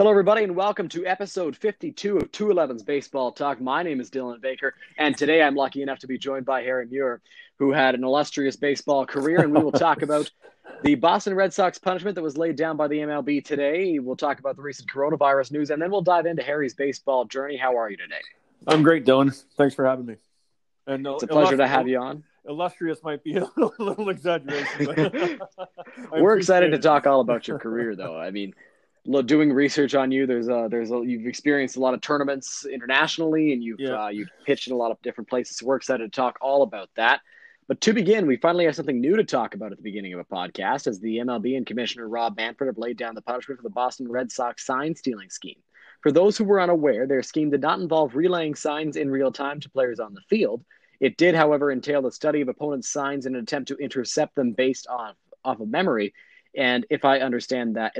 Hello, everybody, and welcome to episode 52 of 211's Baseball Talk. My name is Dylan Baker, and today I'm lucky enough to be joined by Harry Muir, who had an illustrious baseball career, and we will talk about the Boston Red Sox punishment that was laid down by the MLB today. We'll talk about the recent coronavirus news, and then we'll dive into Harry's baseball journey. How are you today? I'm great, Dylan. Thanks for having me. And it's a pleasure to have you on. Illustrious might be a little exaggeration. But we're excited to talk all about your career, though. I mean, doing research on you, you've experienced a lot of tournaments internationally, and you've pitched in a lot of different places. So we're excited to talk all about that. But to begin, we finally have something new to talk about at the beginning of a podcast, as the MLB and Commissioner Rob Manfred have laid down the punishment for the Boston Red Sox sign stealing scheme. For those who were unaware, their scheme did not involve relaying signs in real time to players on the field. It did, however, entail the study of opponents' signs in an attempt to intercept them based off of memory. And if I understand that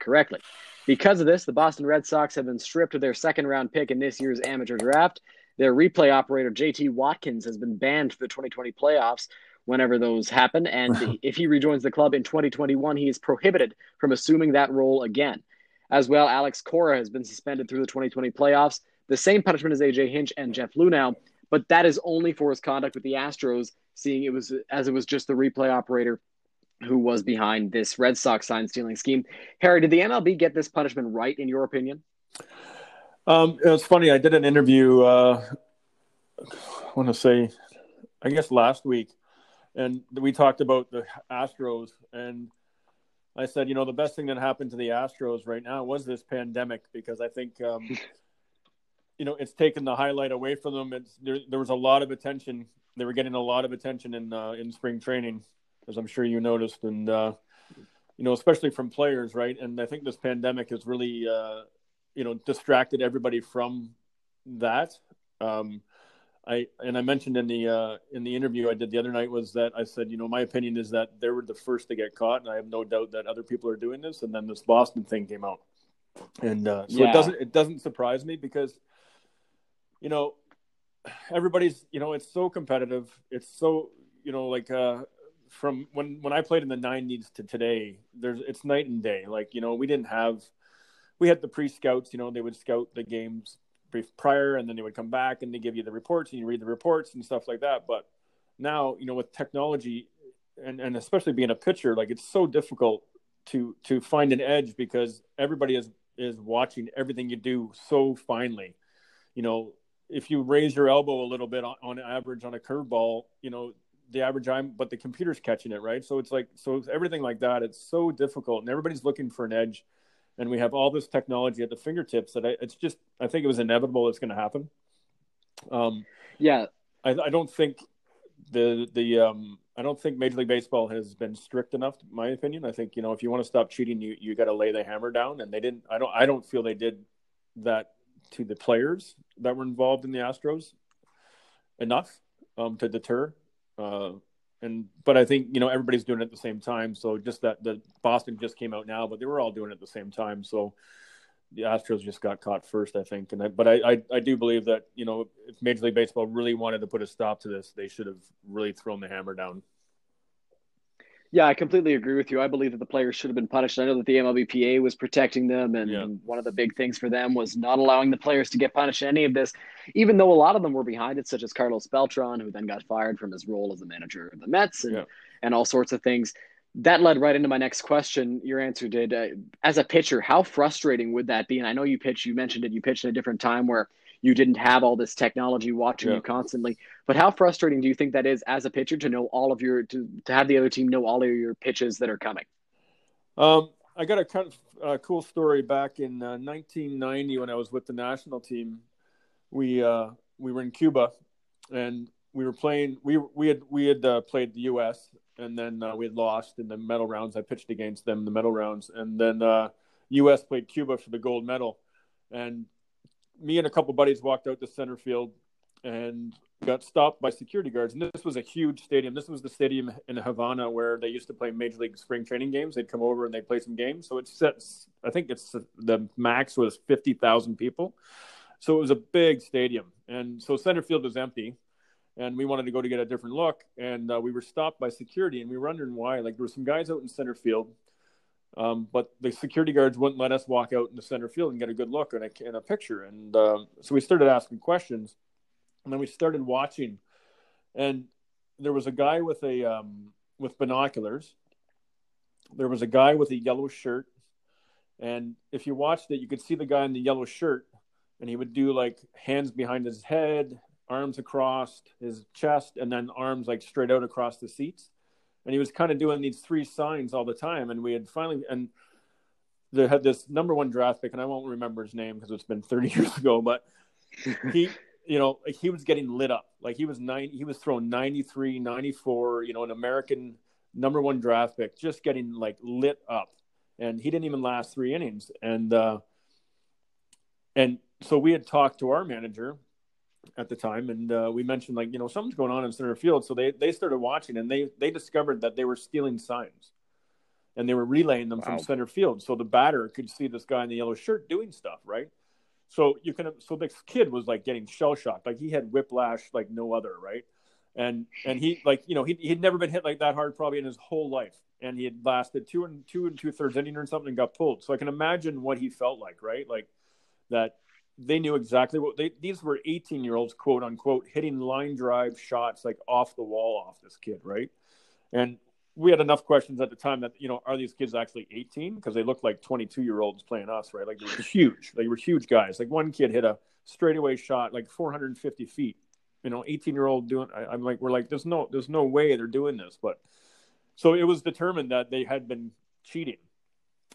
correctly. Because of this, the Boston Red Sox have been stripped of their second-round pick in this year's amateur draft. Their replay operator, JT Watkins, has been banned for the 2020 playoffs whenever those happen. And if he rejoins the club in 2021, he is prohibited from assuming that role again. As well, Alex Cora has been suspended through the 2020 playoffs. The same punishment as AJ Hinch and Jeff Lunau, but that is only for his conduct with the Astros, seeing it was just the replay operator who was behind this Red Sox sign-stealing scheme. Harry, did the MLB get this punishment right, in your opinion? It's funny. I did an interview, I guess last week, and we talked about the Astros. And I said, the best thing that happened to the Astros right now was this pandemic, because I think, it's taken the highlight away from them. There was a lot of attention. They were getting a lot of attention in spring training, as I'm sure you noticed, and, especially from players, right? And I think this pandemic has really, distracted everybody from that. I mentioned in the interview I did the other night was that I said, my opinion is that they were the first to get caught, and I have no doubt that other people are doing this. And then this Boston thing came out. And It doesn't surprise me, because, everybody's, it's so competitive. It's so, from when I played in the 90s to today, it's night and day. We had the pre-scouts, they would scout the games prior, and then they would come back and they give you the reports, and you read the reports and stuff like that. But now, with technology and especially being a pitcher, it's so difficult to find an edge, because everybody is watching everything you do so finely. If you raise your elbow a little bit on average on a curveball, the average time, but the computer's catching it, right? So it's everything like that. It's so difficult, and everybody's looking for an edge, and we have all this technology at the fingertips that I think it was inevitable it's going to happen. I don't think I don't think Major League Baseball has been strict enough, in my opinion. I think, if you want to stop cheating, you got to lay the hammer down, and they didn't. I don't feel they did that to the players that were involved in the Astros enough to deter. But I think, everybody's doing it at the same time. So just that the Boston just came out now, but they were all doing it at the same time. So the Astros just got caught first, I think. But I do believe that, if Major League Baseball really wanted to put a stop to this, they should have really thrown the hammer down. Yeah, I completely agree with you. I believe that the players should have been punished. I know that the MLBPA was protecting them, and one of the big things for them was not allowing the players to get punished in any of this, even though a lot of them were behind it, such as Carlos Beltran, who then got fired from his role as the manager of the Mets and all sorts of things. That led right into my next question. Your answer did. As a pitcher, how frustrating would that be? And I know you mentioned it, you pitched at a different time where you didn't have all this technology watching you constantly, but how frustrating do you think that is as a pitcher to know to have the other team know all of your pitches that are coming? I got a kind of cool story back in 1990 when I was with the national team. We were in Cuba, and we were playing. We had played the U.S. and then we had lost in the medal rounds. I pitched against them in the medal rounds, and then U.S. played Cuba for the gold medal, and me and a couple buddies walked out to center field and got stopped by security guards. And this was a huge stadium. This was the stadium in Havana where they used to play Major League spring training games. They'd come over and they'd play some games. So I think the max was 50,000 people. So it was a big stadium. And so center field was empty, and we wanted to go to get a different look. And we were stopped by security, and we were wondering why. There were some guys out in center field But the security guards wouldn't let us walk out in the center field and get a good look and a picture. And so we started asking questions, and then we started watching. And there was a guy with a with binoculars. There was a guy with a yellow shirt. And if you watched it, you could see the guy in the yellow shirt, and he would do like hands behind his head, arms across his chest, and then arms like straight out across the seats. And he was kind of doing these three signs all the time. And we had finally, and they had this number one draft pick, and I won't remember his name because it's been 30 years ago, but he, you know, like he was getting lit up. Like he was he was throwing 93, 94, you know, an American number one draft pick, just getting like lit up. And he didn't even last three innings. And so we had talked to our manager at the time, and we mentioned, like, you know, something's going on in center field. So they started watching, and they discovered that they were stealing signs, and they were relaying them from center field. So the batter could see this guy in the yellow shirt doing stuff, right? So you can, so this kid was like getting shell shocked. Like he had whiplash like no other, right? And he, like, you know, he'd never been hit like that hard probably in his whole life. And he had lasted two and two-thirds inning or something and got pulled. So I can imagine what he felt like, right? Like that they knew exactly what they, these were 18-year-olds, quote unquote, hitting line drive shots, like off the wall off this kid. Right. And we had enough questions at the time that, you know, are these kids actually 18? Cause they looked like 22-year-olds playing us. Right. Like they were huge. They were huge guys. Like one kid hit a straightaway shot, like 450 feet, you know, 18-year-old doing, I'm like, we're like, there's no way they're doing this. But so it was determined that they had been cheating.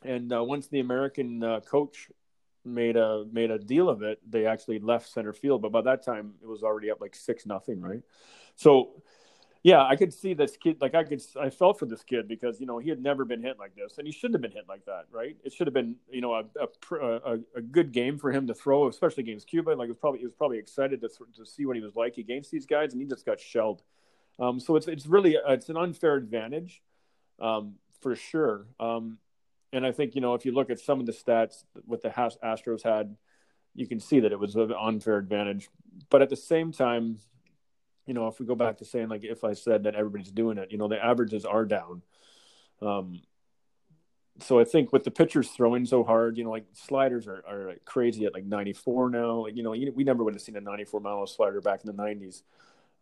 And once the American coach made a deal of it, they actually left center field. But by that time, it was already up like 6-0, right? So, yeah, I could see this kid. Like I felt for this kid because, you know, he had never been hit like this, and he shouldn't have been hit like that, right? It should have been, you know, a good game for him to throw, especially against Cuba. Like he was probably excited to see what he was like against these guys, and he just got shelled. So it's really an unfair advantage, for sure. And I think, you know, if you look at some of the stats what the Astros had, you can see that it was an unfair advantage. But at the same time, you know, if we go back to saying, like, if I said that everybody's doing it, you know, the averages are down. So I think with the pitchers throwing so hard, you know, like sliders are like crazy at like 94 now. Like, you know, we never would have seen a 94-mile slider back in the 90s.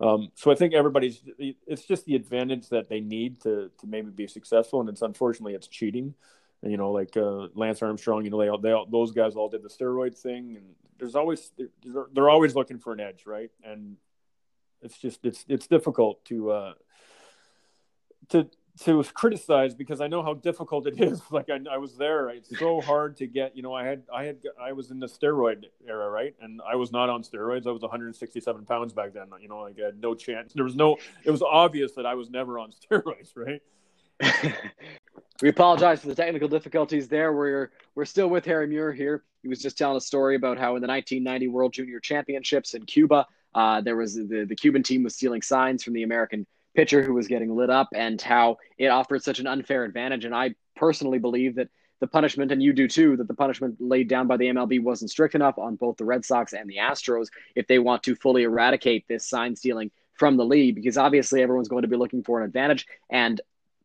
So I think everybody's, it's just the advantage that they need to maybe be successful. And it's unfortunately it's cheating. And, you know, like Lance Armstrong, you know, those guys all did the steroid thing, and there's always they're always looking for an edge, right? And it's just it's difficult to criticize because I know how difficult it is. Like I was there; it's so hard to get. You know, I was in the steroid era, right? And I was not on steroids. I was 167 pounds back then. You know, like I had no chance. It was obvious that I was never on steroids, right? We apologize for the technical difficulties there. We're still with Harry Muir here. He was just telling a story about how in the 1990 World Junior Championships in Cuba, there was the Cuban team was stealing signs from the American pitcher who was getting lit up, and how it offered such an unfair advantage. And I personally believe that the punishment, and you do too, that the punishment laid down by the MLB wasn't strict enough on both the Red Sox and the Astros if they want to fully eradicate this sign stealing from the league, because obviously everyone's going to be looking for an advantage, and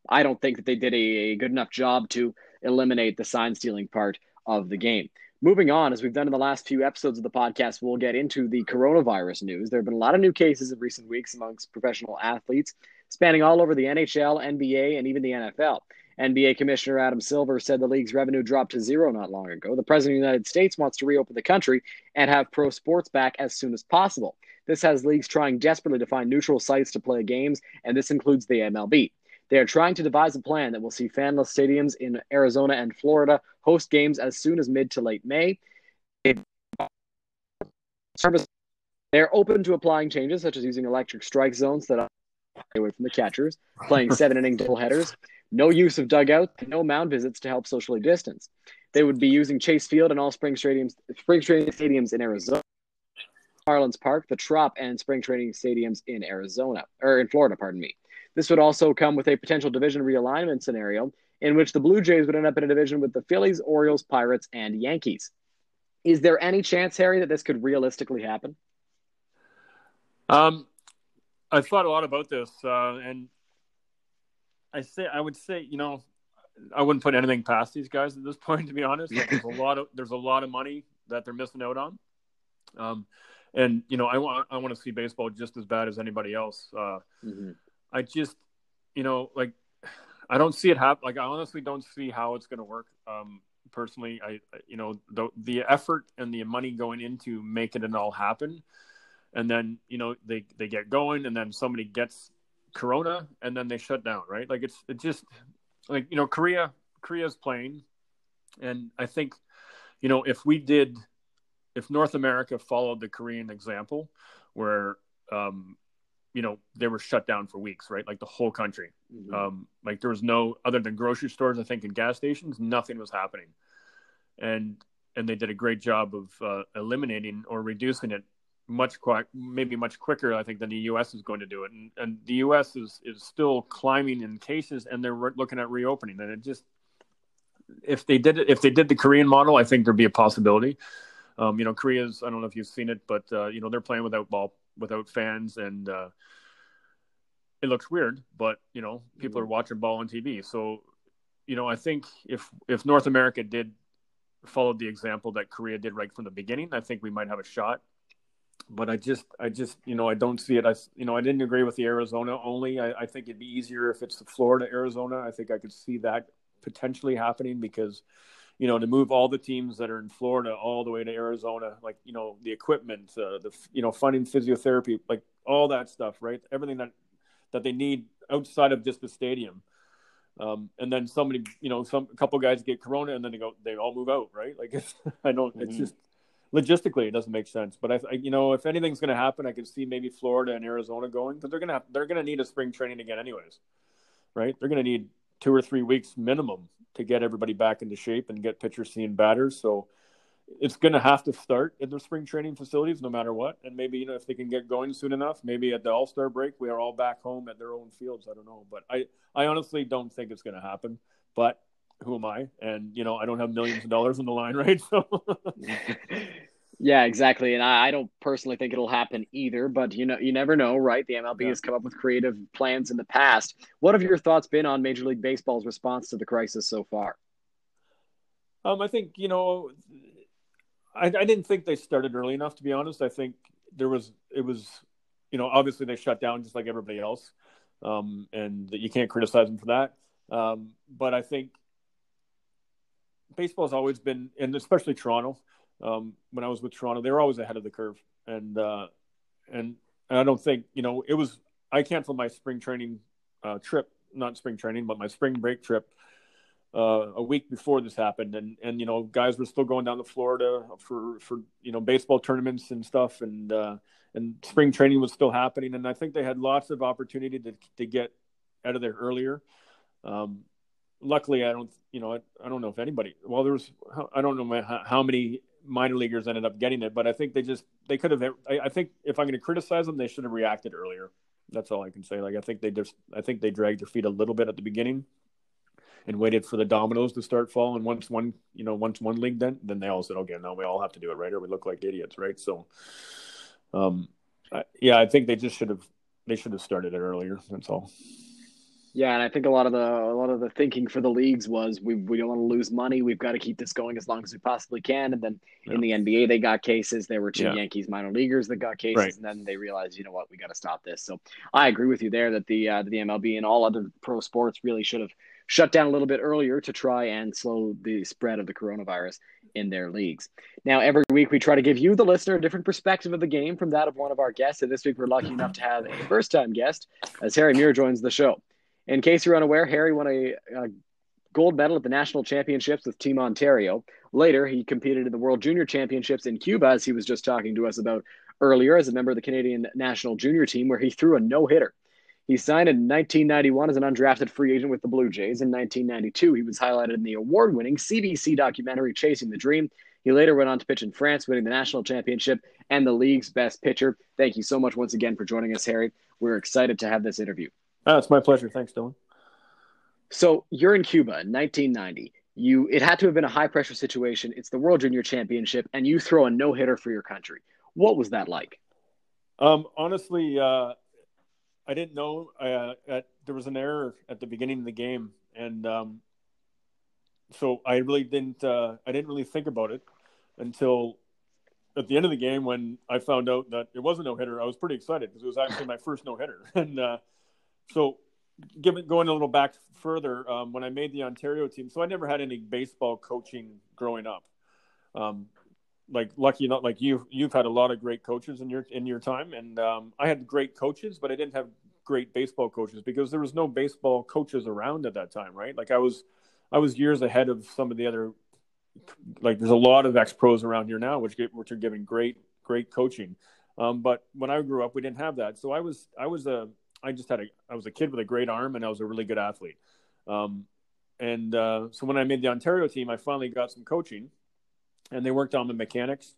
I don't think that they did a good enough job to eliminate the sign-stealing part of the game. Moving on, as we've done in the last few episodes of the podcast, we'll get into the coronavirus news. There have been a lot of new cases in recent weeks amongst professional athletes, spanning all over the NHL, NBA, and even the NFL. NBA Commissioner Adam Silver said the league's revenue dropped to zero not long ago. The President of the United States wants to reopen the country and have pro sports back as soon as possible. This has leagues trying desperately to find neutral sites to play games, and this includes the MLB. They are trying to devise a plan that will see fanless stadiums in Arizona and Florida host games as soon as mid to late May. They're open to applying changes, such as using electric strike zones that are away from the catchers, playing 7-inning doubleheaders, no use of dugouts, and no mound visits to help socially distance. They would be using Chase Field and all spring training stadiums in Arizona, Marlins Park, the Trop, and spring training stadiums in Florida. This would also come with a potential division realignment scenario in which the Blue Jays would end up in a division with the Phillies, Orioles, Pirates, and Yankees. Is there any chance, Harry, that this could realistically happen? I've thought a lot about this, and I would say, you know, I wouldn't put anything past these guys at this point, to be honest. Like, there's a lot of money that they're missing out on. And you know, I want to see baseball just as bad as anybody else. I just, you know, like, I don't see it happen. Like, I honestly don't see how it's going to work. Personally, the effort and the money going into making it all happen, and then, you know, they get going, and then somebody gets Corona, and then they shut down. Right? Like, it's just like, you know, Korea's playing, and I think, you know, if North America followed the Korean example, where you know, they were shut down for weeks, right? Like, the whole country. Like, there was no, other than grocery stores, I think, and gas stations, nothing was happening. And they did a great job of eliminating or reducing it much quicker, I think, than the U.S. is going to do it. And the U.S. is still climbing in cases, and they're looking at reopening. And it just, if they did the Korean model, I think there'd be a possibility. You know, Korea's, I don't know if you've seen it, but you know, they're playing without fans, and it looks weird, but you know, people are watching ball on TV. So, you know, I think if North America did follow the example that Korea did right from the beginning, I think we might have a shot. But I just you know, I don't see it. I didn't agree with the Arizona only. I think it'd be easier if it's the Florida, Arizona. I think I could see that potentially happening, because, you know, to move all the teams that are in Florida all the way to Arizona, like, you know, the equipment, funding physiotherapy, like all that stuff, right? Everything that they need outside of just the stadium. And then somebody, you know, a couple guys get Corona, and then they all move out, right? Like, it's just logistically, it doesn't make sense. But I you know, if anything's going to happen, I could see maybe Florida and Arizona going, because they're going to need a spring training again anyways, right? They're going to need 2 or 3 weeks minimum to get everybody back into shape and get pitchers seeing batters. So it's going to have to start in the spring training facilities no matter what. And maybe, you know, if they can get going soon enough, maybe at the All-Star break, we are all back home at their own fields. I don't know. But I honestly don't think it's going to happen. But who am I? And, you know, I don't have millions of dollars on the line, right? So yeah, exactly. And I don't personally think it'll happen either, but you know, you never know, right? The MLB has come up with creative plans in the past. What have your thoughts been on Major League Baseball's response to the crisis so far? I think, you know, I didn't think they started early enough, to be honest. I think it was, you know, obviously they shut down just like everybody else. And you can't criticize them for that. But I think baseball's always been, and especially Toronto, when I was with Toronto, they were always ahead of the curve. And I don't think, you know, I canceled my spring training trip, not spring training, but my spring break trip a week before this happened. And, you know, guys were still going down to Florida for, you know, baseball tournaments and stuff. And spring training was still happening. And I think they had lots of opportunity to get out of there earlier. Luckily, I don't know if anybody, well, I don't know how many minor leaguers ended up getting it, but I think they could have, I think if I'm going to criticize them, they should have reacted earlier. That's all I can say. Like, I think they dragged their feet a little bit at the beginning and waited for the dominoes to start falling. Once one league, then they all said, okay, now we all have to do it, right? Or we look like idiots. Right. So, I think they should have started it earlier. That's all. Yeah, and I think a lot of the thinking for the leagues was we don't want to lose money. We've got to keep this going as long as we possibly can. And then in the NBA, they got cases. There were two Yankees minor leaguers that got cases, right. And then they realized, you know what, we got to stop this. So I agree with you there that the MLB and all other pro sports really should have shut down a little bit earlier to try and slow the spread of the coronavirus in their leagues. Now, every week we try to give you, the listener, a different perspective of the game from that of one of our guests. And this week we're lucky enough to have a first-time guest as Harry Muir joins the show. In case you're unaware, Harry won a gold medal at the National Championships with Team Ontario. Later, he competed in the World Junior Championships in Cuba, as he was just talking to us about earlier, as a member of the Canadian National Junior Team, where he threw a no-hitter. He signed in 1991 as an undrafted free agent with the Blue Jays. In 1992, he was highlighted in the award-winning CBC documentary Chasing the Dream. He later went on to pitch in France, winning the national championship and the league's best pitcher. Thank you so much once again for joining us, Harry. We're excited to have this interview. Oh, it's my pleasure. Thanks, Dylan. So you're in Cuba in 1990. It had to have been a high-pressure situation. It's the World Junior Championship, and you throw a no-hitter for your country. What was that like? Honestly, I didn't know. There was an error at the beginning of the game, and So I really didn't I didn't really think about it until at the end of the game when I found out that it was a no-hitter. I was pretty excited because it was actually my first no-hitter. And so going a little back further, when I made the Ontario team, so I never had any baseball coaching growing up. Lucky enough, like you've had a lot of great coaches in your time. And I had great coaches, but I didn't have great baseball coaches because there was no baseball coaches around at that time, right? Like I was years ahead of some of the other, like there's a lot of ex-pros around here now, which are giving great coaching. But when I grew up, we didn't have that. So I was a kid with a great arm and I was a really good athlete. So when I made the Ontario team, I finally got some coaching. And they worked on the mechanics.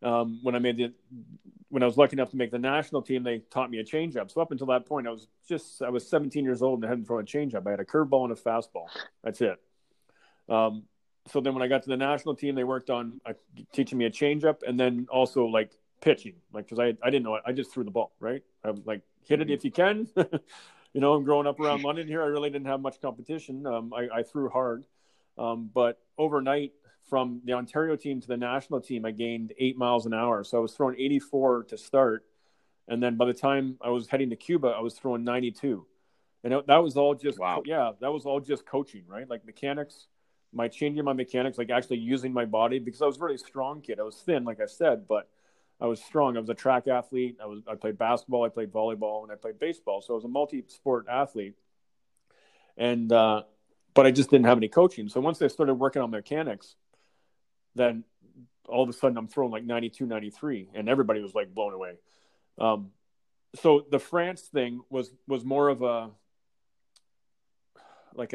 When I was lucky enough to make the national team, they taught me a changeup. So up until that point, I was 17 years old and I hadn't thrown a changeup. I had a curveball and a fastball. That's it. So then when I got to the national team, they worked on teaching me a changeup and then also like pitching, like because I didn't know it. I just threw the ball, right? I'm like, hit it if you can. You know, growing up around London here, I really didn't have much competition. I threw hard, but overnight. From the Ontario team to the national team, I gained 8 miles an hour. So I was throwing 84 to start. And then by the time I was heading to Cuba, I was throwing 92. And that was all just, wow. Yeah, that was all just coaching, right? Like mechanics, my mechanics, like actually using my body because I was a really strong kid. I was thin, like I said, but I was strong. I was a track athlete. I played basketball, I played volleyball, and I played baseball. So I was a multi-sport athlete. And, but I just didn't have any coaching. So once I started working on mechanics, then all of a sudden I'm throwing like 92, 93 and everybody was like blown away. So the France thing was more of a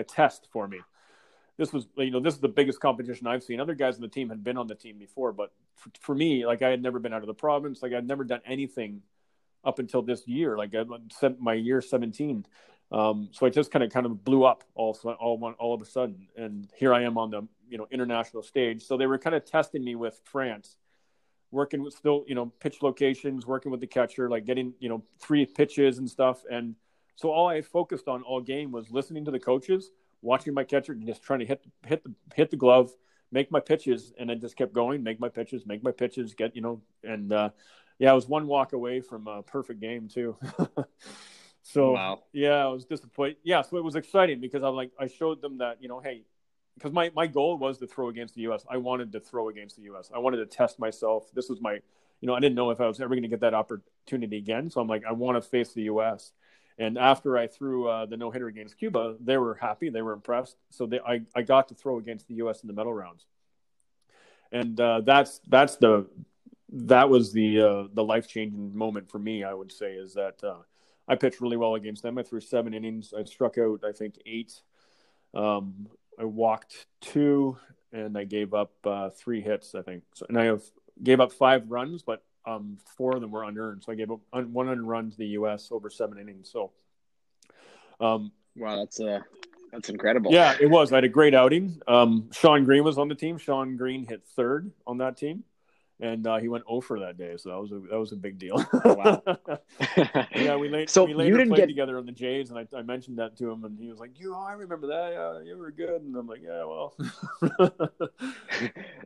test for me. This was, this is the biggest competition I've seen. Other guys on the team had been on the team before, but for me, like I had never been out of the province. Like I'd never done anything up until this year. Like I sent my year 17. So I just kind of blew up all of a sudden. And here I am on the, international stage. So they were kind of testing me with France, working with still, pitch locations, working with the catcher, like getting, three pitches and stuff. And so all I focused on all game was listening to the coaches, watching my catcher, and just trying to hit the glove, make my pitches. And I just kept going, make my pitches, get, and, yeah, I was one walk away from a perfect game too. So, wow. Yeah, I was disappointed. Yeah. So it was exciting because I showed them that, hey, because my goal was to throw against the U.S. I wanted to throw against the U.S. I wanted to test myself. This was my, I didn't know if I was ever going to get that opportunity again. So I'm like, I want to face the U.S. And after I threw the no-hitter against Cuba, they were happy. They were impressed. So I got to throw against the U.S. in the medal rounds. And that was the life-changing moment for me, I would say, is that I pitched really well against them. I threw 7 innings. I struck out, I think, 8. I walked 2 and I gave up 3 hits, I think. So, and I gave up 5 runs, but 4 of them were unearned. So I gave up 1 unearned run to the U.S. over 7 innings. So, wow, that's incredible. Yeah, it was. I had a great outing. Sean Green was on the team. Sean Green hit 3rd on that team, and he went 0 for that day. So that was a big deal. Wow. Yeah, we later played together on the Jays, and I mentioned that to him, and he was like, I remember that. Yeah, you were good. And I'm like, yeah, well.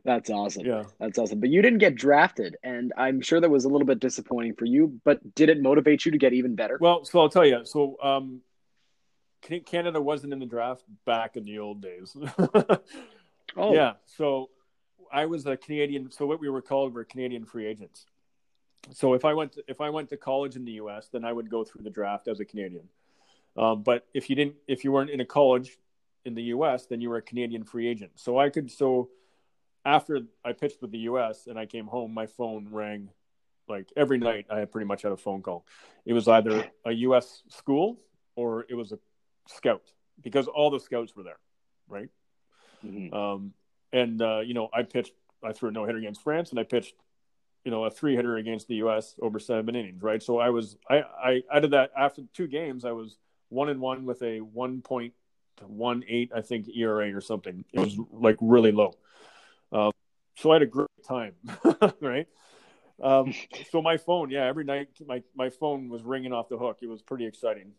That's awesome. Yeah, that's awesome. But you didn't get drafted, and I'm sure that was a little bit disappointing for you, but did it motivate you to get even better? Well, so I'll tell you. So Canada wasn't in the draft back in the old days. Oh. Yeah, so I was a Canadian. So what we were called were Canadian free agents. So if I went to college in the US, then I would go through the draft as a Canadian. But if you weren't in a college in the US, then you were a Canadian free agent. So after I pitched with the US and I came home, my phone rang like every night. I pretty much had a phone call. It was either a US school or it was a scout because all the scouts were there. Right. Mm-hmm. I threw a no-hitter against France, and I pitched, a 3-hitter against the U.S. over 7 innings, right? So I out of that, after 2 games, I was 1-1 with a 1.18, I think, ERA or something. It was, like, really low. So I had a great time, right? So my phone, yeah, every night my phone was ringing off the hook. It was pretty exciting.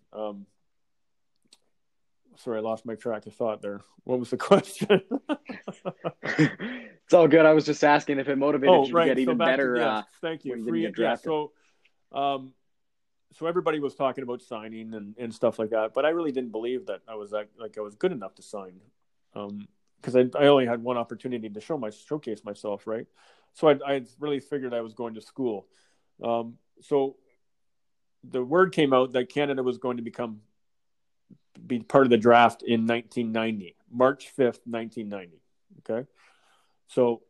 Sorry, I lost my track of thought there. What was the question? It's all good. I was just asking if it motivated you to get even better. Thank you. So everybody was talking about signing and stuff like that, but I really didn't believe that I was good enough to sign, because I only had one opportunity to showcase myself, right? So I really figured I was going to school. So the word came out that Canada was going to be part of the draft in 1990, March 5th, 1990. Okay, so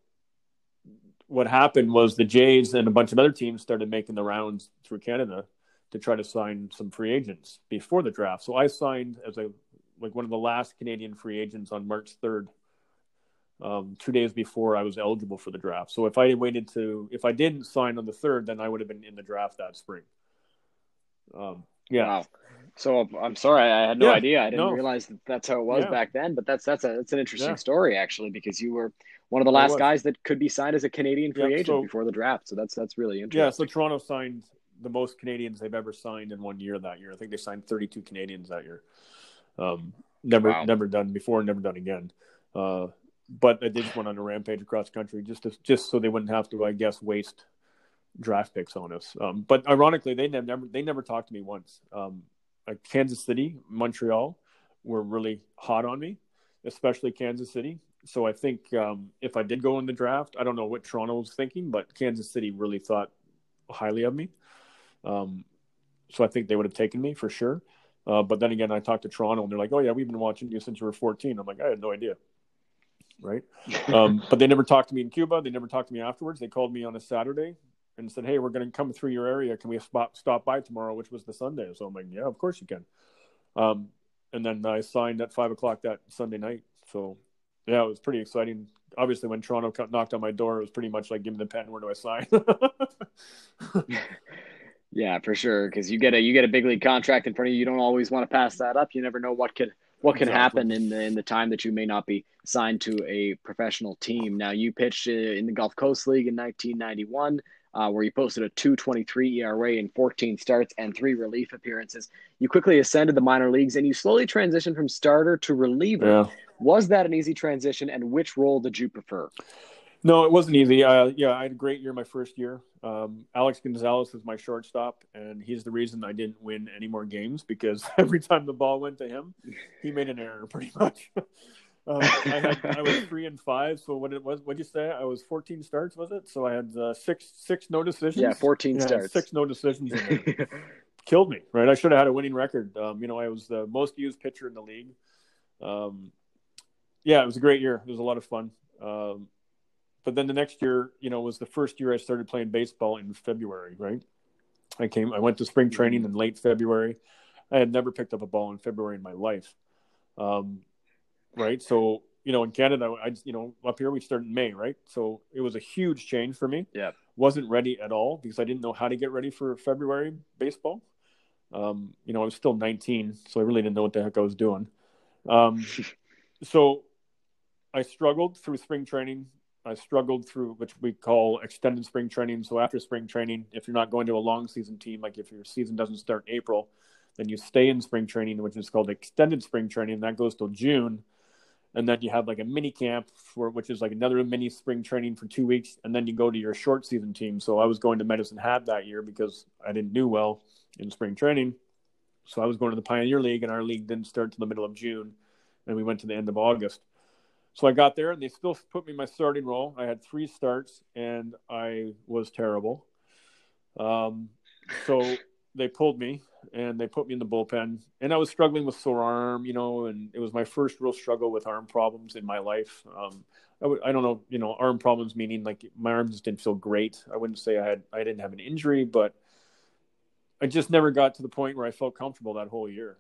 what happened was the Jays and a bunch of other teams started making the rounds through Canada to try to sign some free agents before the draft. So I signed as one of the last Canadian free agents on March 3rd, 2 days before I was eligible for the draft. So if I didn't sign on the 3rd, then I would have been in the draft that spring. Wow. So I'm sorry, I had no idea. I didn't realize that's how it was back then. But that's an interesting story actually, because you were one of the last guys that could be signed as a Canadian free agent before the draft. So that's really interesting. Yeah. So Toronto signed the most Canadians they've ever signed in 1 year that year. I think they signed 32 Canadians that year. Never done before, never done again. But they just went on a rampage across the country just so they wouldn't have to, I guess, waste draft picks on us. But ironically, they never talked to me once. Kansas City, Montreal were really hot on me, especially Kansas City. So I think if I did go in the draft, I don't know what Toronto was thinking, but Kansas City really thought highly of me. So I think they would have taken me for sure. But then again, I talked to Toronto and they're like, oh yeah, we've been watching you since you were 14. I'm like, I had no idea. Right. But they never talked to me in Cuba. They never talked to me afterwards. They called me on a Saturday and said, hey, we're going to come through your area. Can we stop by tomorrow, which was the Sunday? So I'm like, yeah, of course you can. And then I signed at 5:00 that Sunday night. So yeah, it was pretty exciting. Obviously, when Toronto knocked on my door, it was pretty much like, give me the pen. Where do I sign? Yeah, for sure. Because you get a big league contract in front of you. You don't always want to pass that up. You never know what can happen in the time that you may not be signed to a professional team. Now, you pitched in the Gulf Coast League in 1991, where you posted a 2.23 ERA in 14 starts and 3 relief appearances. You quickly ascended the minor leagues and you slowly transitioned from starter to reliever. Yeah. Was that an easy transition, and which role did you prefer? No, it wasn't easy. I had a great year my first year. Alex Gonzalez was my shortstop, and he's the reason I didn't win any more games, because every time the ball went to him, he made an error pretty much. I was 3-5. So what'd you say? I was 14 starts, was it? So I had six no decisions. Yeah, 14 starts. 6 no decisions. Killed me, right? I should have had a winning record. I was the most used pitcher in the league. It was a great year. It was a lot of fun. But then the next year, was the first year I started playing baseball in February, right? I went to spring training in late February. I had never picked up a ball in February in my life. Right. So, in Canada, up here we start in May, right? So it was a huge change for me. Yeah. Wasn't ready at all, because I didn't know how to get ready for February baseball. I was still 19, so I really didn't know what the heck I was doing. So I struggled through spring training. I struggled through which we call extended spring training. So after spring training, if you're not going to a long season team, like if your season doesn't start in April, then you stay in spring training, which is called extended spring training. That goes till June. And then you have like a mini camp which is like another mini spring training for 2 weeks. And then you go to your short season team. So I was going to Medicine Hat that year because I didn't do well in spring training. So I was going to the Pioneer League, and our league didn't start till the middle of June. And we went to the end of August. So I got there, and they still put me in my starting role. I had 3 starts, and I was terrible. So they pulled me, and they put me in the bullpen. And I was struggling with sore arm, and it was my first real struggle with arm problems in my life. I don't know, arm problems meaning like my arm just didn't feel great. I wouldn't say I didn't have an injury, but I just never got to the point where I felt comfortable that whole year.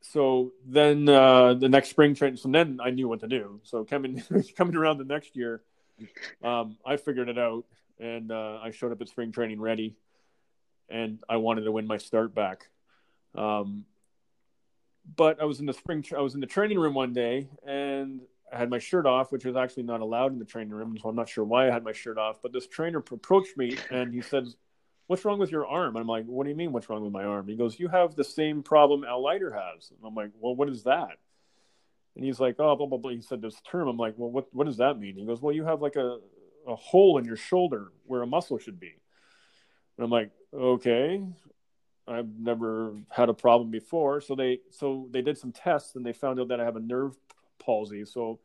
So then the next spring training, so then I knew what to do. So coming around the next year, I figured it out, and I showed up at spring training ready, and I wanted to win my start back. But I was in the training room one day, and I had my shirt off, which was actually not allowed in the training room, so I'm not sure why I had my shirt off. But this trainer approached me, and he said, what's wrong with your arm? And I'm like, what do you mean what's wrong with my arm? He goes, you have the same problem Al Leiter has. And I'm like, well, what is that? And he's like, oh, blah, blah, blah. He said this term. I'm like, well, what does that mean? He goes, well, you have like a hole in your shoulder where a muscle should be. And I'm like, okay, I've never had a problem before. So they did some tests and they found out that I have a nerve palsy. So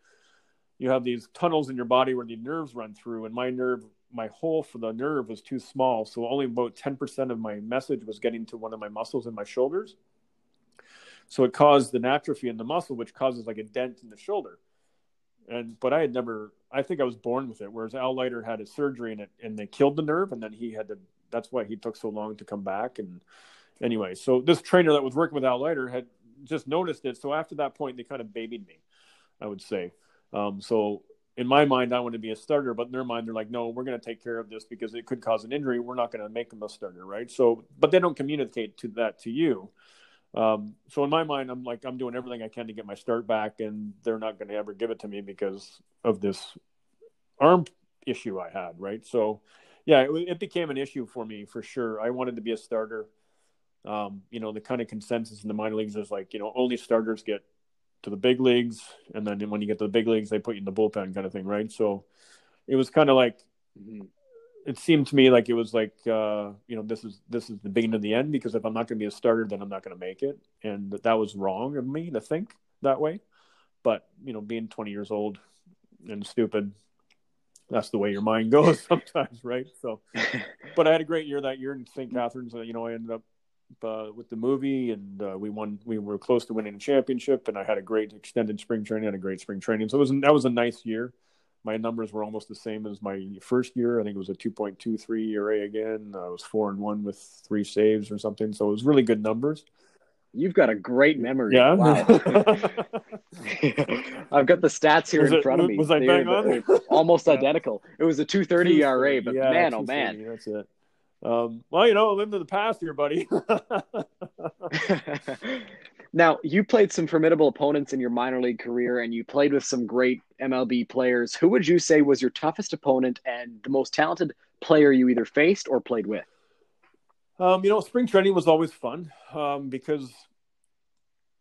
you have these tunnels in your body where the nerves run through, and my hole for the nerve was too small. So only about 10% of my message was getting to one of my muscles in my shoulders. So it caused an atrophy in the muscle, which causes like a dent in the shoulder. But I had never, I think I was born with it. Whereas Al Leiter had his surgery and they killed the nerve. And then that's why he took so long to come back. And anyway, so this trainer that was working with Al Leiter had just noticed it. So after that point, they kind of babied me, I would say. So in my mind, I want to be a starter, but in their mind, they're like, no, we're going to take care of this because it could cause an injury. We're not going to make them a starter. Right. So, but they don't communicate to you. So in my mind, I'm like, I'm doing everything I can to get my start back, and they're not going to ever give it to me because of this arm issue I had. Right. So yeah, it became an issue for me for sure. I wanted to be a starter. The kind of consensus in the minor leagues is like, only starters get to the big leagues. And then when you get to the big leagues, they put you in the bullpen kind of thing. Right. So it was kind of like, it seemed to me like it was like, this is the beginning of the end, because if I'm not going to be a starter, then I'm not going to make it. And that was wrong of me to think that way. But, being 20 years old and stupid, that's the way your mind goes sometimes, right? So, but I had a great year that year in St. Catharines. I ended up with the movie, and we were close to winning a championship, and I had a great extended spring training. So that was a nice year. My numbers were almost the same as my first year. I think it was a 2.23 ERA again. I was 4-1 with 3 saves or something. So it was really good numbers. You've got a great memory. Yeah. Wow. I've got the stats here in front of me. Was I bang on? Almost identical. It was a 2.30 ERA, but man, oh man. That's it. I lived in the past here, buddy. Now, you played some formidable opponents in your minor league career, and you played with some great MLB players. Who would you say was your toughest opponent and the most talented player you either faced or played with? Spring training was always fun because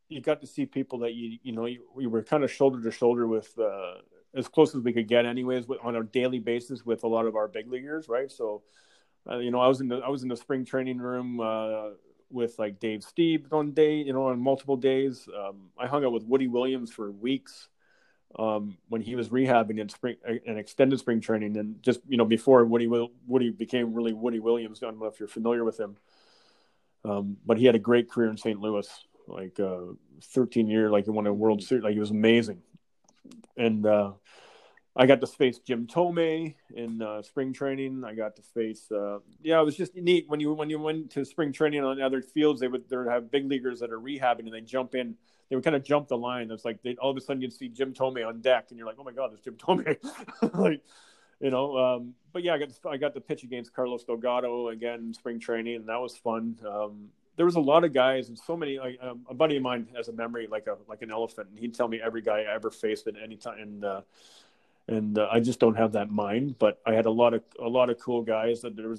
you got to see people that you were kind of shoulder to shoulder with as close as we could get, anyways, on a daily basis with a lot of our big leaguers, right? So, I was in the spring training room. With like Dave Steeb one day, on multiple days. I hung out with Woody Williams for weeks when he was rehabbing in extended spring training. And just, before Woody became really Woody Williams. I don't know if you're familiar with him, but he had a great career in St. Louis, like 13-year, like he won a World Series. Like he was amazing. And I got to face Jim Thome in spring training. I got to face, it was just neat when you went to spring training on other fields. They would have big leaguers that are rehabbing, and they jump in. They would kind of jump the line. It's like all of a sudden you'd see Jim Thome on deck, and you're like, oh my God, there's Jim Thome, But yeah, I got to pitch against Carlos Delgado again in spring training, and that was fun. There was a lot of guys, and so many. Like, a buddy of mine has a memory like an elephant, and he'd tell me every guy I ever faced at any time. And I just don't have that mind, but I had a lot of cool guys. That there was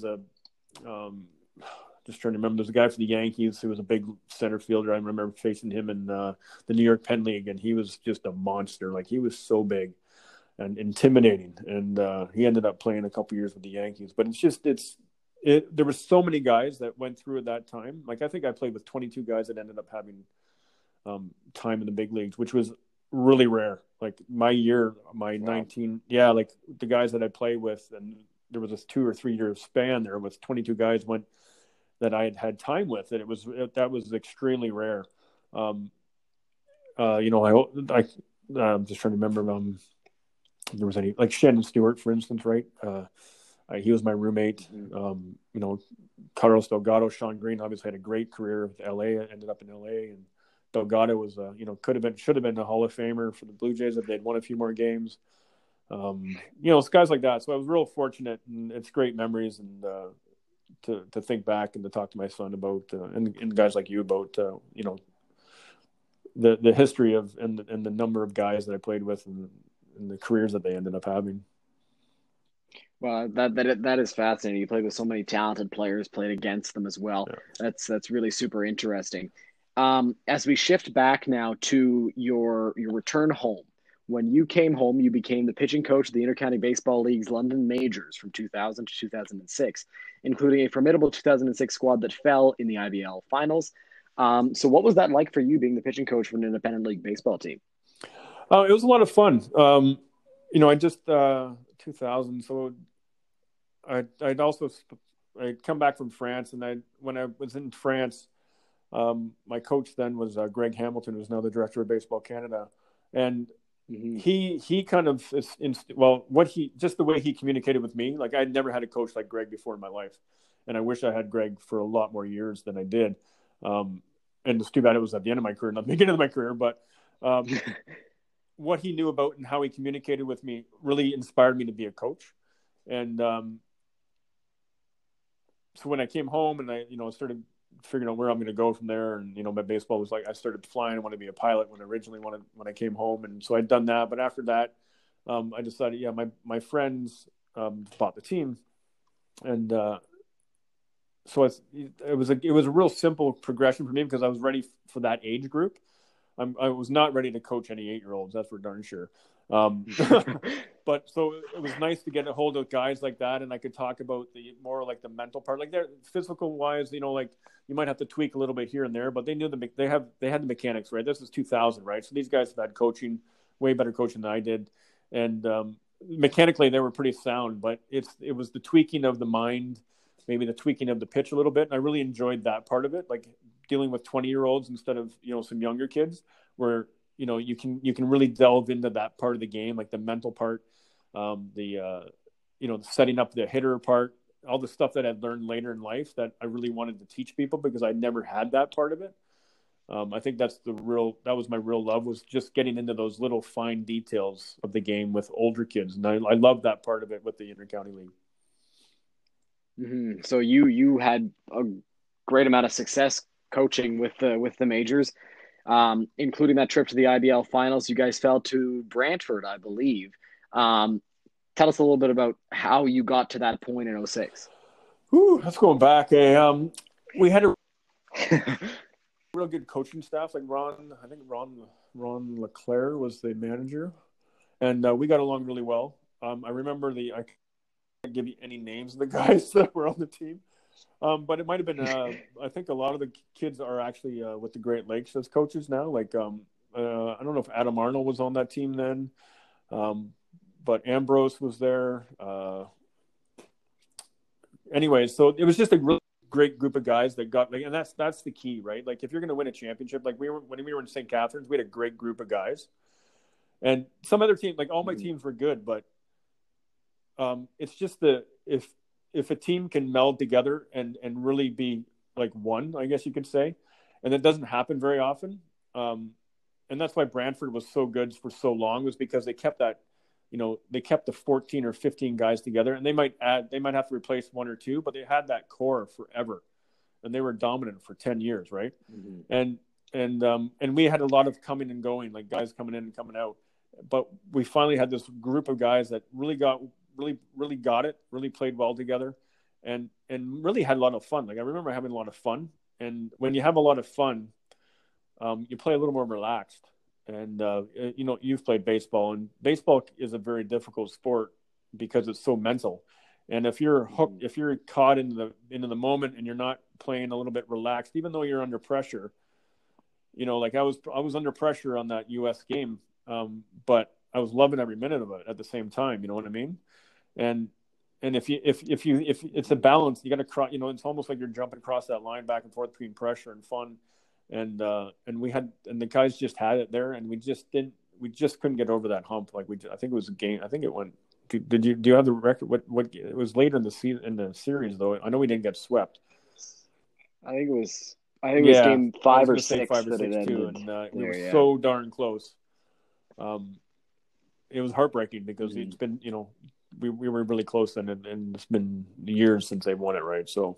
just trying to remember. There's a guy for the Yankees who was a big center fielder. I remember facing him in the New York Penn League, and he was just a monster. Like he was so big and intimidating, and he ended up playing a couple years with the Yankees. But there were so many guys that went through at that time. Like I think I played with 22 guys that ended up having time in the big leagues, which was really rare. Like my year, my 19, yeah, like the guys that I play with, and there was this 2 or 3 year span there with 22 guys that I had time with, and that was extremely rare. I'm just trying to remember if there was any, like Shannon Stewart, for instance, right? He was my roommate. Carlos Delgado, Sean Green obviously had a great career with LA, ended up in LA, and Delgado was, should have been a Hall of Famer for the Blue Jays if they'd won a few more games. It's guys like that. So I was real fortunate, and it's great memories. And to think back and to talk to my son about, and guys like you about, the history of and the number of guys that I played with and the careers that they ended up having. Well, that is fascinating. You played with so many talented players, played against them as well. Yeah. That's really super interesting. As we shift back now to your return home, when you came home, you became the pitching coach of the Intercounty Baseball League's London Majors from 2000 to 2006, including a formidable 2006 squad that fell in the IBL finals. So what was that like for you being the pitching coach for an independent league baseball team? It was a lot of fun. You know, I just 2000. So I'd come back from France, and when I was in France, my coach then was Greg Hamilton, who's now the director of Baseball Canada, and mm-hmm. he kind of the way he communicated with me, like I'd never had a coach like Greg before in my life, and I wish I had Greg for a lot more years than I did. And it's too bad it was at the end of my career, not the beginning of my career, but what he knew about and how he communicated with me really inspired me to be a coach. And so when I came home and I, you know, started figuring out where I'm going to go from there, and, you know, my baseball was like, I started flying. I wanted to be a pilot when I came home. And so I'd done that. But after that, I decided, my friends bought the team, and so it was a real simple progression for me because I was ready for that age group. I was not ready to coach any 8-year-olds. That's for darn sure. But so it was nice to get a hold of guys like that. And I could talk about the more like the mental part, like they're physical wise, you know, like you might have to tweak a little bit here and there, but they knew they had the mechanics, right? This is 2000, right? So these guys have had coaching, way better coaching than I did. And mechanically they were pretty sound, but it was the tweaking of the mind, maybe the tweaking of the pitch a little bit. And I really enjoyed that part of it, like dealing with 20-year-olds instead of, you know, some younger kids where, you know, you can really delve into that part of the game, like the mental part, the setting up the hitter part, all the stuff that I'd learned later in life that I really wanted to teach people because I never had that part of it. I think that was my real love, was just getting into those little fine details of the game with older kids. And I love that part of it with the Intercounty League. Mm-hmm. So you had a great amount of success coaching with the majors, including that trip to the IBL finals. You guys fell to Brantford, I believe. Tell us a little bit about how you got to that point in 2006. Ooh, that's going back. We had a real good coaching staff. Like Ron LeClaire was the manager, and we got along really well. I remember I can't give you any names of the guys that were on the team. But it might have been, I think a lot of the kids are actually with the Great Lakes as coaches now. Like, I don't know if Adam Arnold was on that team then, but Ambrose was there. Anyway, so it was just a really great group of guys that got, like, and that's the key, right? Like, if you're going to win a championship, like when we were in St. Catharines, we had a great group of guys. And some other team, like all my teams were good, but it's just if a team can meld together and really be like one, I guess you could say, and that doesn't happen very often. And that's why Brantford was so good for so long, was because they kept that, you know, they kept the 14 or 15 guys together, and they might have to replace one or two, but they had that core forever, and they were dominant for 10 years. Right. Mm-hmm. And we had a lot of coming and going, like guys coming in and coming out, but we finally had this group of guys that really got it, really played well together, and really had a lot of fun. Like I remember having a lot of fun, and when you have a lot of fun, you play a little more relaxed. And you know, you've played baseball, and baseball is a very difficult sport because it's so mental. And if you're hooked, if you're caught into the moment, and you're not playing a little bit relaxed, even though you're under pressure, you know, like I was under pressure on that U.S. game, but I was loving every minute of it at the same time. You know what I mean? And if it's a balance, you got to cross, you know, it's almost like you're jumping across that line back and forth between pressure and fun. And the guys just had it there, and we just couldn't get over that hump. Like I think it was a game. I think it went, do you have the record? What it was later in the season, in the series though. I know we didn't get swept. I think it was game 5 or 6. 5 or 6 too. And it was so darn close. It was heartbreaking because it's been, you know, we were really close then, and it's been years since they've won it, right? So,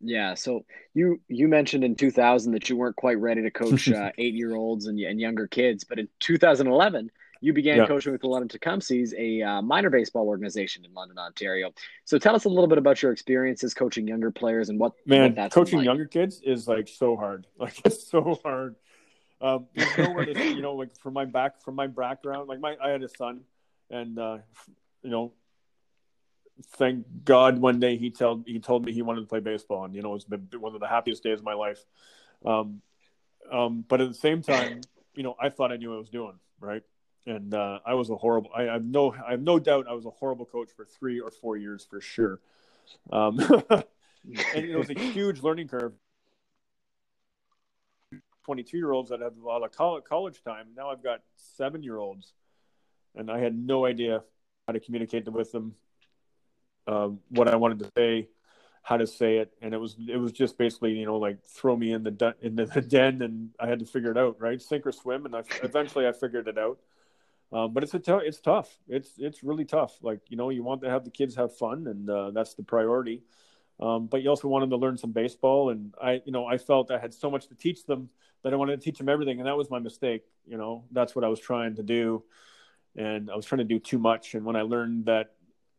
yeah. So you mentioned in 2000 that you weren't quite ready to coach 8-year-olds and younger kids, but in 2011 you began coaching with the London Tecumsehs, a minor baseball organization in London, Ontario. So tell us a little bit about your experiences coaching younger players and what that's coaching like. Younger kids is like so hard. Like it's so hard. There's nowhere to, you know, like from my background, like I had a son, and you know, thank God one day he told me he wanted to play baseball, and you know, it's been one of the happiest days of my life. But at the same time, you know, I thought I knew what I was doing, right? And I was a horrible. I have no doubt I was a horrible coach for 3 or 4 years for sure. And it was a huge learning curve. 22-year-olds that have a lot of college time. Now I've got 7-year-olds, and I had no idea how to communicate with them, what I wanted to say, how to say it, and it was just basically, you know, like throw me in the den, and I had to figure it out, right? Sink or swim, and eventually I figured it out. But it's tough. It's really tough. Like, you know, you want to have the kids have fun, and that's the priority. But you also want them to learn some baseball, and I felt I had so much to teach them that I wanted to teach them everything, and that was my mistake. You know, that's what I was trying to do, and I was trying to do too much. And when I learned that,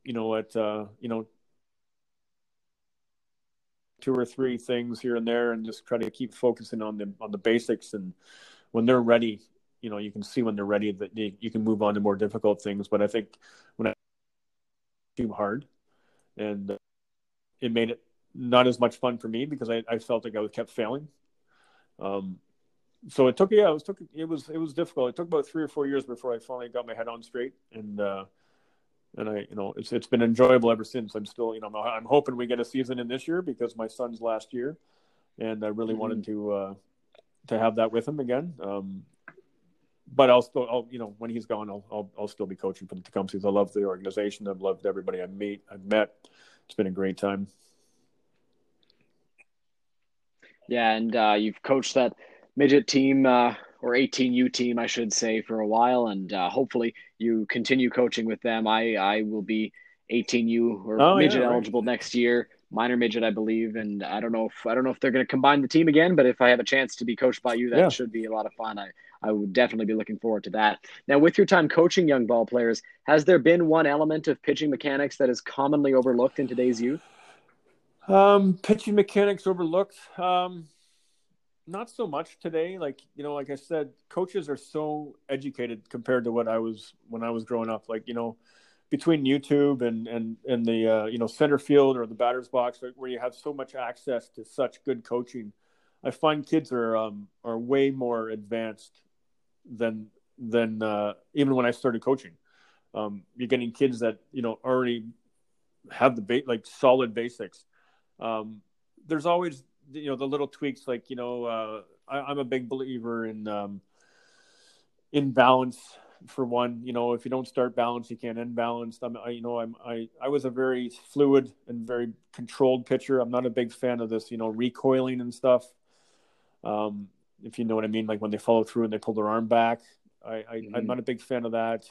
you know, at 2 or 3 things here and there, and just try to keep focusing on the basics, and when they're ready, you know, you can see when they're ready that you can move on to more difficult things. But I think when I too hard and it made it not as much fun for me because I felt like I kept failing. So it took, it was difficult. It took about 3 or 4 years before I finally got my head on straight. And I, you know, it's been enjoyable ever since. I'm still, you know, I'm hoping we get a season in this year because my son's last year, and I really wanted to have that with him again. But I'll you know, when he's gone, I'll still be coaching for the Tecumsehs. I love the organization. I've loved everybody I've met. It's been a great time. Yeah, and you've coached that midget team or 18U team, I should say, for a while, and hopefully you continue coaching with them. I will be 18U or midget eligible next year, minor midget, I believe, and I don't know if they're going to combine the team again, but if I have a chance to be coached by you, that should be a lot of fun. I would definitely be looking forward to that. Now, with your time coaching young ball players, has there been one element of pitching mechanics that is commonly overlooked in today's youth? Pitching mechanics overlooked? Not so much today. Like, you know, like I said, coaches are so educated compared to what I was when I was growing up. Like, you know, between YouTube and the, you know, center field or the batter's box, like, where you have so much access to such good coaching, I find kids are way more advanced than even when I started coaching. You're getting kids that, you know, already have the solid basics. There's always, you know, the little tweaks, like, you know, I'm a big believer in balance. For one, you know, if you don't start balanced, you can't end balanced. I was a very fluid and very controlled pitcher. I'm not a big fan of this, you know, recoiling and stuff. If you know what I mean, like when they follow through and they pull their arm back, I'm not a big fan of that.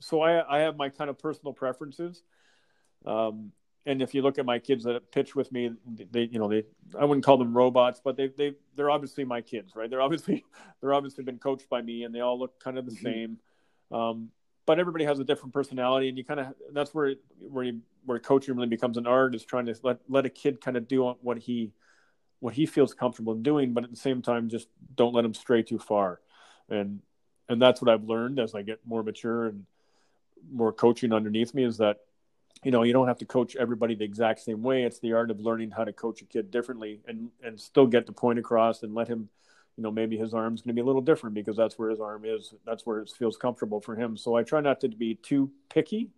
So I have my kind of personal preferences. And if you look at my kids that pitch with me, I wouldn't call them robots, but they're obviously my kids, right? They're obviously been coached by me, and they all look kind of the same. But everybody has a different personality, and you kind of, that's where coaching really becomes an art, is trying to let a kid kind of do what he feels comfortable doing, but at the same time, just don't let him stray too far. And that's what I've learned as I get more mature and more coaching underneath me, is that, you know, you don't have to coach everybody the exact same way. It's the art of learning how to coach a kid differently and still get the point across, and let him, you know, maybe his arm's going to be a little different because that's where his arm is. That's where it feels comfortable for him. So I try not to be too picky,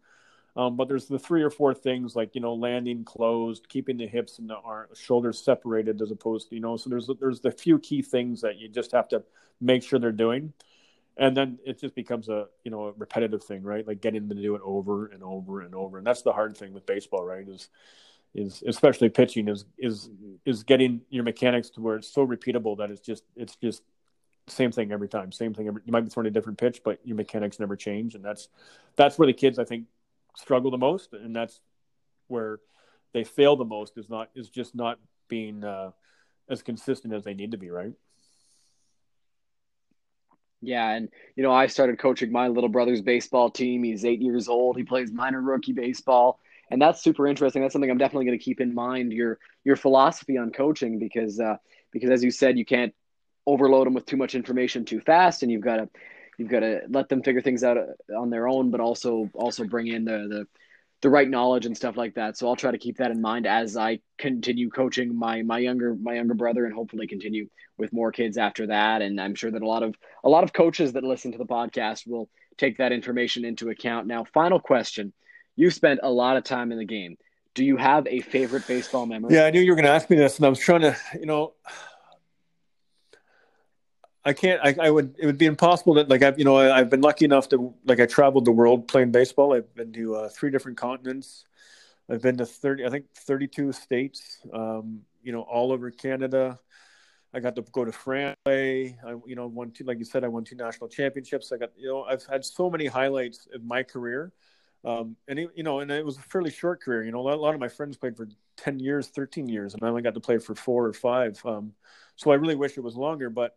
but there's the 3 or 4 things, like, you know, landing closed, keeping the hips and the shoulders separated, as opposed to, you know, so there's the few key things that you just have to make sure they're doing. And then it just becomes a, you know, a repetitive thing, right? Like getting them to do it over and over and over. And that's the hard thing with baseball, right? Is especially pitching is getting your mechanics to where it's so repeatable that it's just same thing every time. You might be throwing a different pitch, but your mechanics never change. And that's where the kids, I think, struggle the most, and that's where they fail the most, is just not being as consistent as they need to be, right? Yeah, and, you know, I started coaching my little brother's baseball team. He's 8 years old. He plays minor rookie baseball, and that's super interesting. That's something I'm definitely going to keep in mind, your philosophy on coaching, because as you said, you can't overload them with too much information too fast, and you've got to let them figure things out on their own, but also bring in the right knowledge and stuff like that. So I'll try to keep that in mind as I continue coaching my younger brother, and hopefully continue with more kids after that. And I'm sure that a lot of coaches that listen to the podcast will take that information into account. Now, final question. You spent a lot of time in the game. Do you have a favorite baseball memory? Yeah, I knew you were going to ask me this, and I was trying to, you know, I can't, it would be impossible to, like, I've been lucky enough to, like, I traveled the world playing baseball. I've been to 3 different continents. I've been to 32 states, all over Canada. I got to go to France. I won 2 national championships. I've had so many highlights of my career. And it was a fairly short career. You know, a lot of my friends played for 10 years, 13 years, and I only got to play for 4 or 5. So I really wish it was longer, but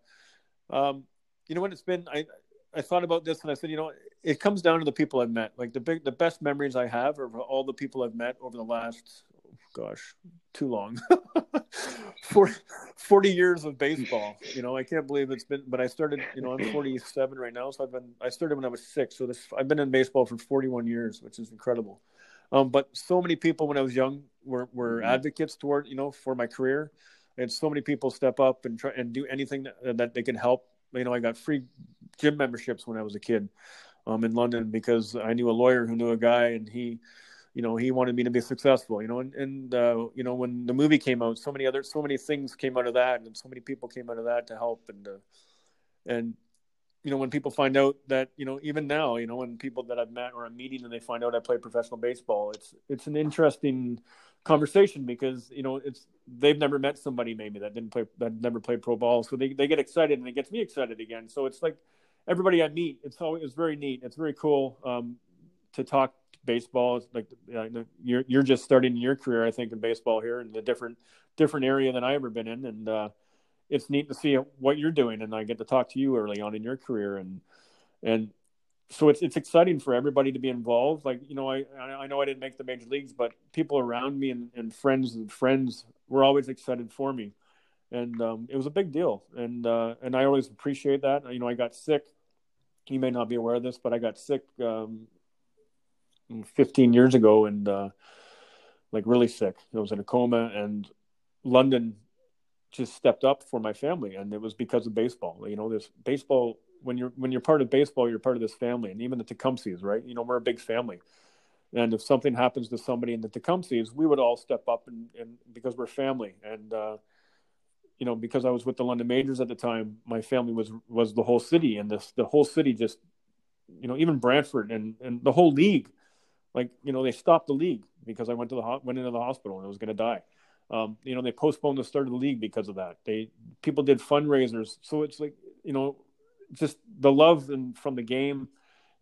what it's been, I thought about this and I said, it comes down to the people I've met. Like the best memories I have are all the people I've met over the last, too long, 40 years of baseball. I can't believe it's been, but I started, I'm 47 right now. So I started when I was 6. So I've been in baseball for 41 years, which is incredible. But so many people when I was young were advocates for my career. And so many people step up and try and do anything that they can help. I got free gym memberships when I was a kid in London, because I knew a lawyer who knew a guy, and he wanted me to be successful, and when the movie came out, so many things came out of that. And so many people came out of that to help. And when people find out that, even now, when people that I've met or I'm meeting and they find out I play professional baseball, it's an interesting conversation, because they've never met somebody maybe that never played pro ball, so they get excited, and it gets me excited again. So it's like everybody I meet, it's very neat, it's very cool to talk baseball. It's like you're just starting your career, I think, in baseball here, in the different area than I ever been in, and it's neat to see what you're doing, and I get to talk to you early on in your career, and so it's exciting for everybody to be involved. Like, I know I didn't make the major leagues, but people around me and friends were always excited for me. And it was a big deal. And I always appreciate that. I got sick. You may not be aware of this, but I got sick 15 years ago, and really sick. I was in a coma, and London just stepped up for my family. And it was because of baseball. This baseball, when you're part of baseball, you're part of this family, and even the Tecumsehs, right? We're a big family, and if something happens to somebody in the Tecumsehs, we would all step up, and because we're family, and because I was with the London Majors at the time, my family was the whole city, and the whole city just, even Brantford and the whole league, they stopped the league because I went into the hospital and I was going to die. They postponed the start of the league because of that. People did fundraisers, so it's like just the love from the game,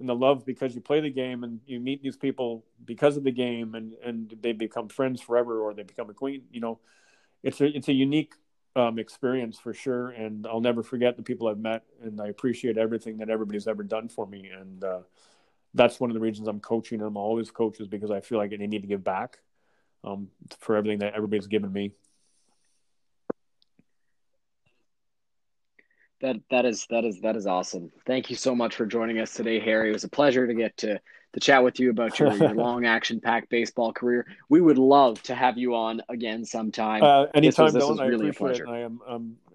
and the love because you play the game and you meet these people because of the game, and they become friends forever, or they become acquainted. It's a unique experience for sure. And I'll never forget the people I've met, and I appreciate everything that everybody's ever done for me. And that's one of the reasons I'm coaching. I'm always coaches, because I feel like they need to give back for everything that everybody's given me. That is awesome. Thank you so much for joining us today, Harry. It was a pleasure to get to chat with you about your long, action-packed baseball career. We would love to have you on again sometime. Anytime, Dylan, really, I appreciate a pleasure.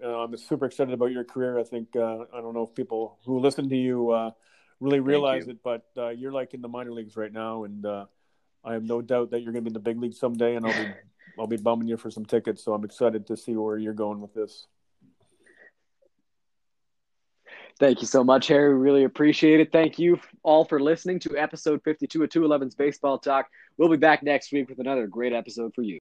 It. I'm super excited about your career. I think I don't know if people who listen to you really realize it, but you're like in the minor leagues right now, and I have no doubt that you're going to be in the big league someday, and I'll be bumming you for some tickets. So I'm excited to see where you're going with this. Thank you so much, Harry. We really appreciate it. Thank you all for listening to episode 52 of 211's Baseball Talk. We'll be back next week with another great episode for you.